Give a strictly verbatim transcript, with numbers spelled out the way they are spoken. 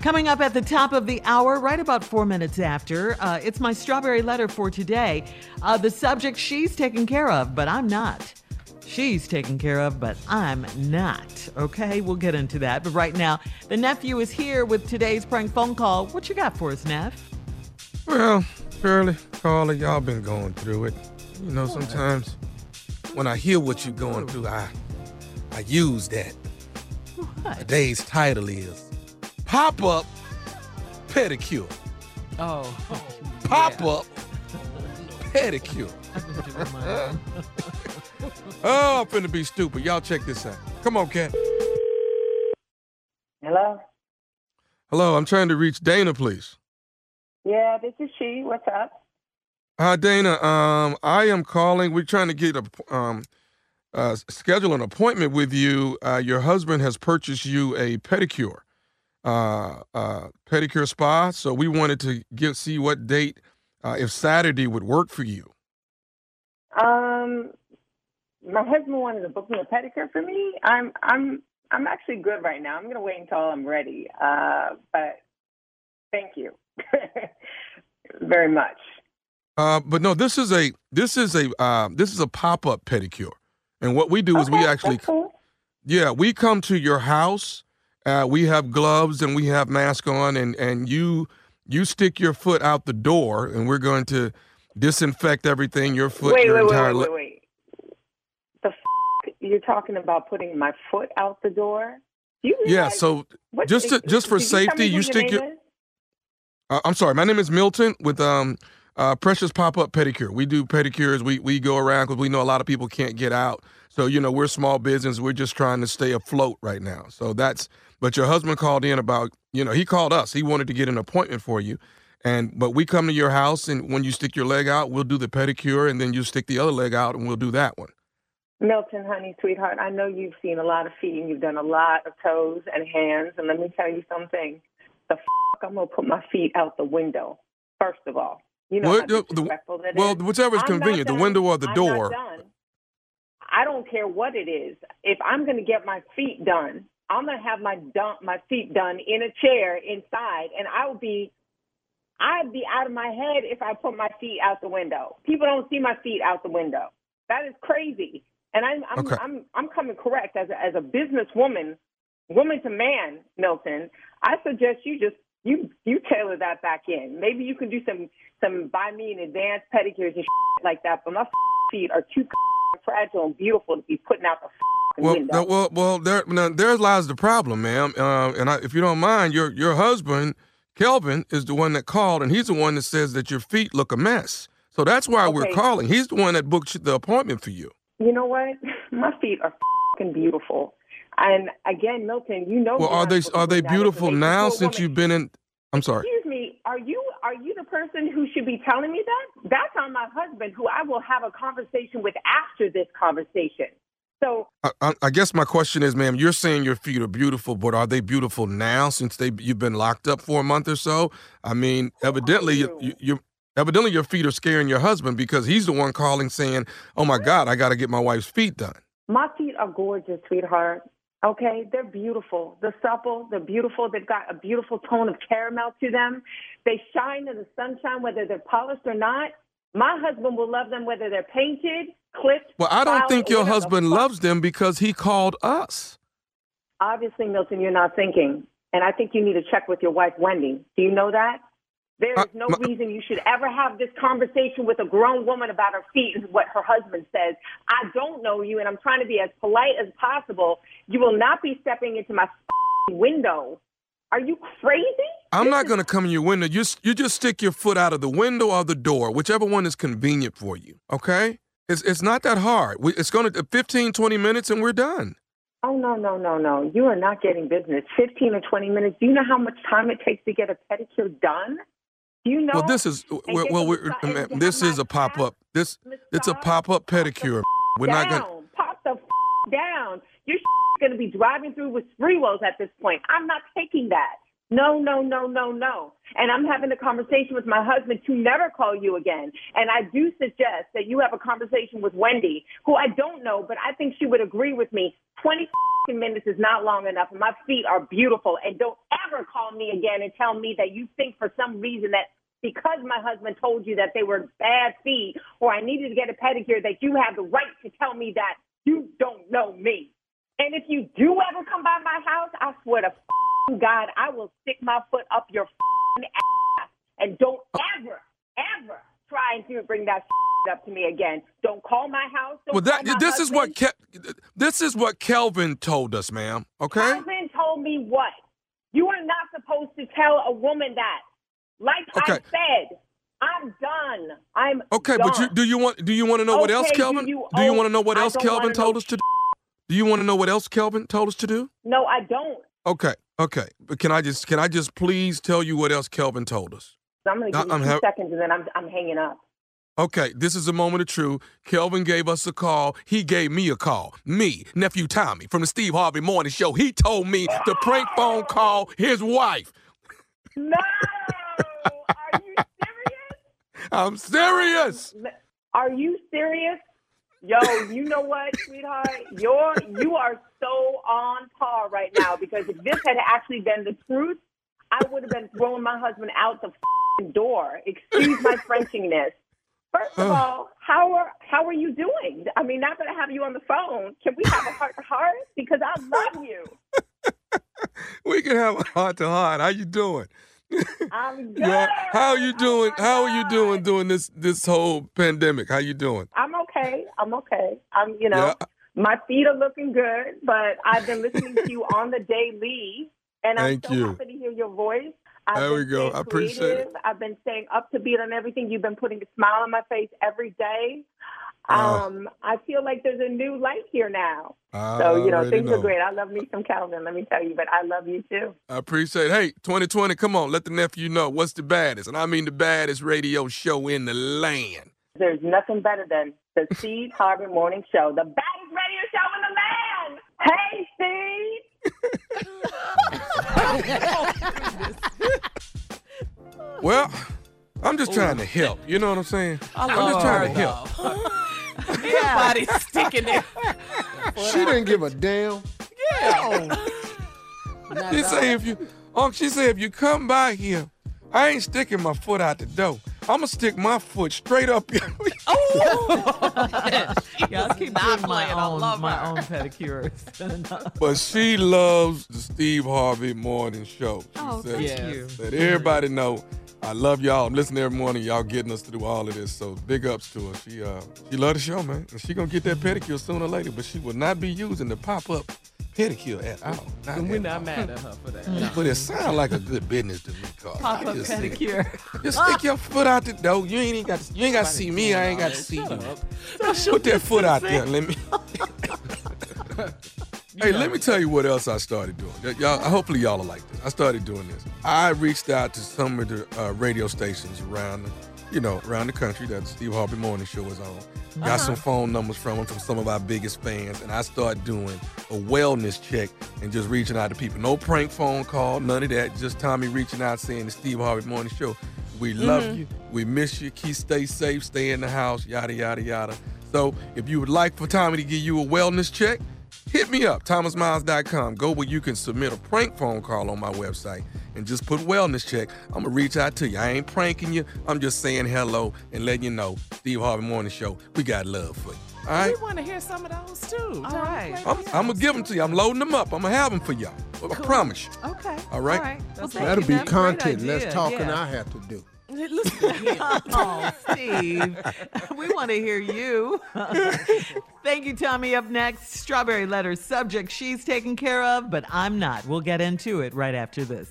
Coming up at the top of the hour, right about four minutes after, uh, it's my strawberry letter for today. Uh, the subject, she's taken care of, but I'm not. She's taken care of, but I'm not. Okay, we'll get into that. But right now, the nephew is here with today's prank phone call. What you got for us, Neff? Well, Shirley, Carla, y'all been going through it. You know, sometimes when I hear what you're going through, I, I use that. What? Today's title is Pop-Up Pedicure. Oh. oh Pop-Up yeah. Pedicure. Oh, I'm finna be stupid. Y'all check this out. Come on, Ken. Hello? Hello, I'm trying to reach Dana, please. Yeah, this is she. What's up? Hi, Dana. Um, I am calling. We're trying to get a... Um, Uh, schedule an appointment with you. Uh, your husband has purchased you a pedicure, uh, uh, pedicure spa. So we wanted to get see what date, uh, if Saturday would work for you. Um, my husband wanted to book me a pedicure for me. I'm, I'm, I'm actually good right now. I'm gonna wait until I'm ready. Uh, but thank you very much. Uh, but no, this is a, this is a, uh, this is a pop-up pedicure. And what we do okay, is we actually, cool. yeah, we come to your house. Uh, we have gloves and we have masks on, and, and you you stick your foot out the door, and we're going to disinfect everything. Your foot, wait, your wait, entire. Wait, wait, wait, wait. The f- you're talking about putting my foot out the door? You realize, yeah. So what, just to, just for safety, you, you stick your. your uh, I'm sorry. My name is Milton with um. Uh, Precious Pop-Up Pedicure. We do pedicures. We we go around because we know a lot of people can't get out. So, you know, we're small business. We're just trying to stay afloat right now. So that's, but your husband called in about, you know, he called us. He wanted to get an appointment for you. And, but we come to your house, and when you stick your leg out, we'll do the pedicure, and then you stick the other leg out and we'll do that one. Milton, honey, sweetheart, I know you've seen a lot of feet and you've done a lot of toes and hands. And let me tell you something. The f*** I'm going to put my feet out the window, first of all. You know well, how disrespectful the, that well, is. Well, whichever is I'm convenient, the window or the I'm door. Not done. I don't care what it is. If I'm going to get my feet done, I'm going to have my dump, my feet done in a chair inside, and I will be, I'd be out of my head if I put my feet out the window. People don't see my feet out the window. That is crazy. And I'm, I'm, okay. I'm, I'm coming correct as a, as a businesswoman, woman to man, Milton. I suggest you just. You you tailor that back in. Maybe you can do some some buy me in advance pedicures and shit like that. But my feet are too fragile and beautiful to be putting out the well, window. Well, well, there now, there lies the problem, ma'am. Uh, and I, if you don't mind, your your husband Kelvin is the one that called, and he's the one that says that your feet look a mess. So that's why okay. we're calling. He's the one that booked the appointment for you. You know what? My feet are fucking beautiful. And again, Milton, you know. Well, are they are they beautiful now since you've been in? I'm sorry. Excuse me. Are you are you the person who should be telling me that? That's on my husband, who I will have a conversation with after this conversation. So I, I, I guess my question is, ma'am, you're saying your feet are beautiful, but are they beautiful now since they you've been locked up for a month or so? I mean, evidently you, you, you evidently your feet are scaring your husband because he's the one calling saying, "Oh my God, I got to get my wife's feet done." My feet are gorgeous, sweetheart. Okay, they're beautiful. They're supple. They're beautiful. They've got a beautiful tone of caramel to them. They shine in the sunshine, whether they're polished or not. My husband will love them, whether they're painted, clipped. Well, I don't think your husband loves them because he called us. Obviously, Milton, you're not thinking. And I think you need to check with your wife, Wendy. Do you know that? There is no reason you should ever have this conversation with a grown woman about her feet and what her husband says. I don't know you, and I'm trying to be as polite as possible. You will not be stepping into my window. Are you crazy? I'm this not is- going to come in your window. You, you just stick your foot out of the window or the door, whichever one is convenient for you, okay? It's it's not that hard. We, it's going to fifteen, twenty minutes, and we're done. Oh, no, no, no, no. You are not getting business. fifteen or twenty minutes. Do you know how much time it takes to get a pedicure done? You know, well, this is well, well we're, man, this is a pop up. This it's a pop up pedicure. We're down, not gonna pop the f- down. You're gonna be driving through with three wheels at this point. I'm not taking that. No, no, no, no, no. and I'm having a conversation with my husband to never call you again. And I do suggest that you have a conversation with Wendy, who I don't know, but I think she would agree with me. twenty minutes is not long enough. My feet are beautiful. And don't ever call me again and tell me that you think for some reason that because my husband told you that they were bad feet or I needed to get a pedicure, that you have the right to tell me that you don't know me. And if you do ever come by my house, I swear to God, I will stick my foot up your ass. And don't ever, ever try to bring that up to me again. Don't call my house. Don't well, that, call my this husband. is what Ke- this is what Kelvin told us, ma'am. Okay. Kelvin told me what? You are not supposed to tell a woman that. Like okay. I said, I'm done. I'm okay. Done. But you, do you want? Do you want to know okay, what else, Kelvin? Do you, do you want to know what else Kelvin told know. us to do? Do you want to know what else Kelvin told us to do? No, I don't. Okay. Okay. But can I just can I just please tell you what else Kelvin told us? So I'm going to give you I'm two ha- seconds and then I'm I'm hanging up. Okay, this is a moment of truth. Kelvin gave us a call. He gave me a call. Me, Nephew Tommy, from the Steve Harvey Morning Show. He told me to prank phone call his wife. No! Are you serious? I'm serious. Are you serious? Yo, you know what, sweetheart? You're, you are so on par right now, because if this had actually been the truth, I would have been throwing my husband out the f***ing door. Excuse my Frenchiness. First of all, how are how are you doing? I mean, now that I have you on the phone, can we have a heart-to-heart? Because I love you. We can have a heart-to-heart. How you doing? I'm good. You're, how are you doing? Oh how are you doing during this this whole pandemic? How you doing? I'm okay. I'm okay. I'm, you know, yeah. My feet are looking good, but I've been listening to you on the daily, and I'm Thank so you. happy to hear your voice. I've there we go. I appreciate creative. it. I've been staying up to beat on everything. You've been putting a smile on my face every day. Um, uh, I feel like there's a new light here now. I so, you know, things know. are great. I love me some Calvin, let me tell you, but I love you too. I appreciate it. Hey, twenty twenty, come on, let the nephew know what's the baddest, and I mean the baddest radio show in the land. There's nothing better than the Steve Harvey Morning Show, the baddest radio show in the land. Hey, Steve. Well, I'm just trying Ooh. to help. You know what I'm saying? I love I'm just trying to help. Everybody's yeah. sticking it. She didn't give a damn. Yeah. No. She say if you, um, she said if you come by here, I ain't sticking my foot out the door. I'm gonna stick my foot straight up. Oh! Y'all keep doing my own, I my own pedicures. But she loves the Steve Harvey Morning Show. She oh, says, thank you. Let everybody know I love y'all. I'm listening every morning. Y'all getting us through all of this. So big ups to her. She uh, she love the show, man. And she gonna get that pedicure sooner or later. But she will not be using the pop-up pedicure at all. Not and we're not all. mad at her for that. No. But it sounds like a good business to me, Carl. Pop-up pedicure. It. Just stick your foot out the door. You ain't got to, you ain't got to see me. I ain't got to see you. Put that foot out there. Let me. Hey, let me tell you what else I started doing. Y'all, hopefully y'all are like this. I started doing this. I reached out to some of the uh, radio stations around, the, you know, around the country that the Steve Harvey Morning Show is on. Got uh-huh. some phone numbers from them, from some of our biggest fans, and I started doing a wellness check and just reaching out to people. No prank phone call, none of that. Just Tommy reaching out saying the Steve Harvey Morning Show, we love mm-hmm. you, we miss you, keep stay safe, stay in the house, yada, yada, yada. So if you would like for Tommy to give you a wellness check, hit me up, Thomas Miles dot com. Go where you can submit a prank phone call on my website and just put wellness check. I'm going to reach out to you. I ain't pranking you. I'm just saying hello and letting you know, Steve Harvey Morning Show, we got love for you. All right? We want to hear some of those, too. All right. I'm, I'm going to give them to you. I'm loading them up. I'm going to have them for y'all. I cool. promise you. Okay. All right? All right. Well, that'll be content. Less talking yeah. I have to do. Listen here. Oh, Steve. We want to hear you. Thank you, Tommy. Up next, Strawberry Letters, subject she's taken care of, but I'm not. We'll get into it right after this.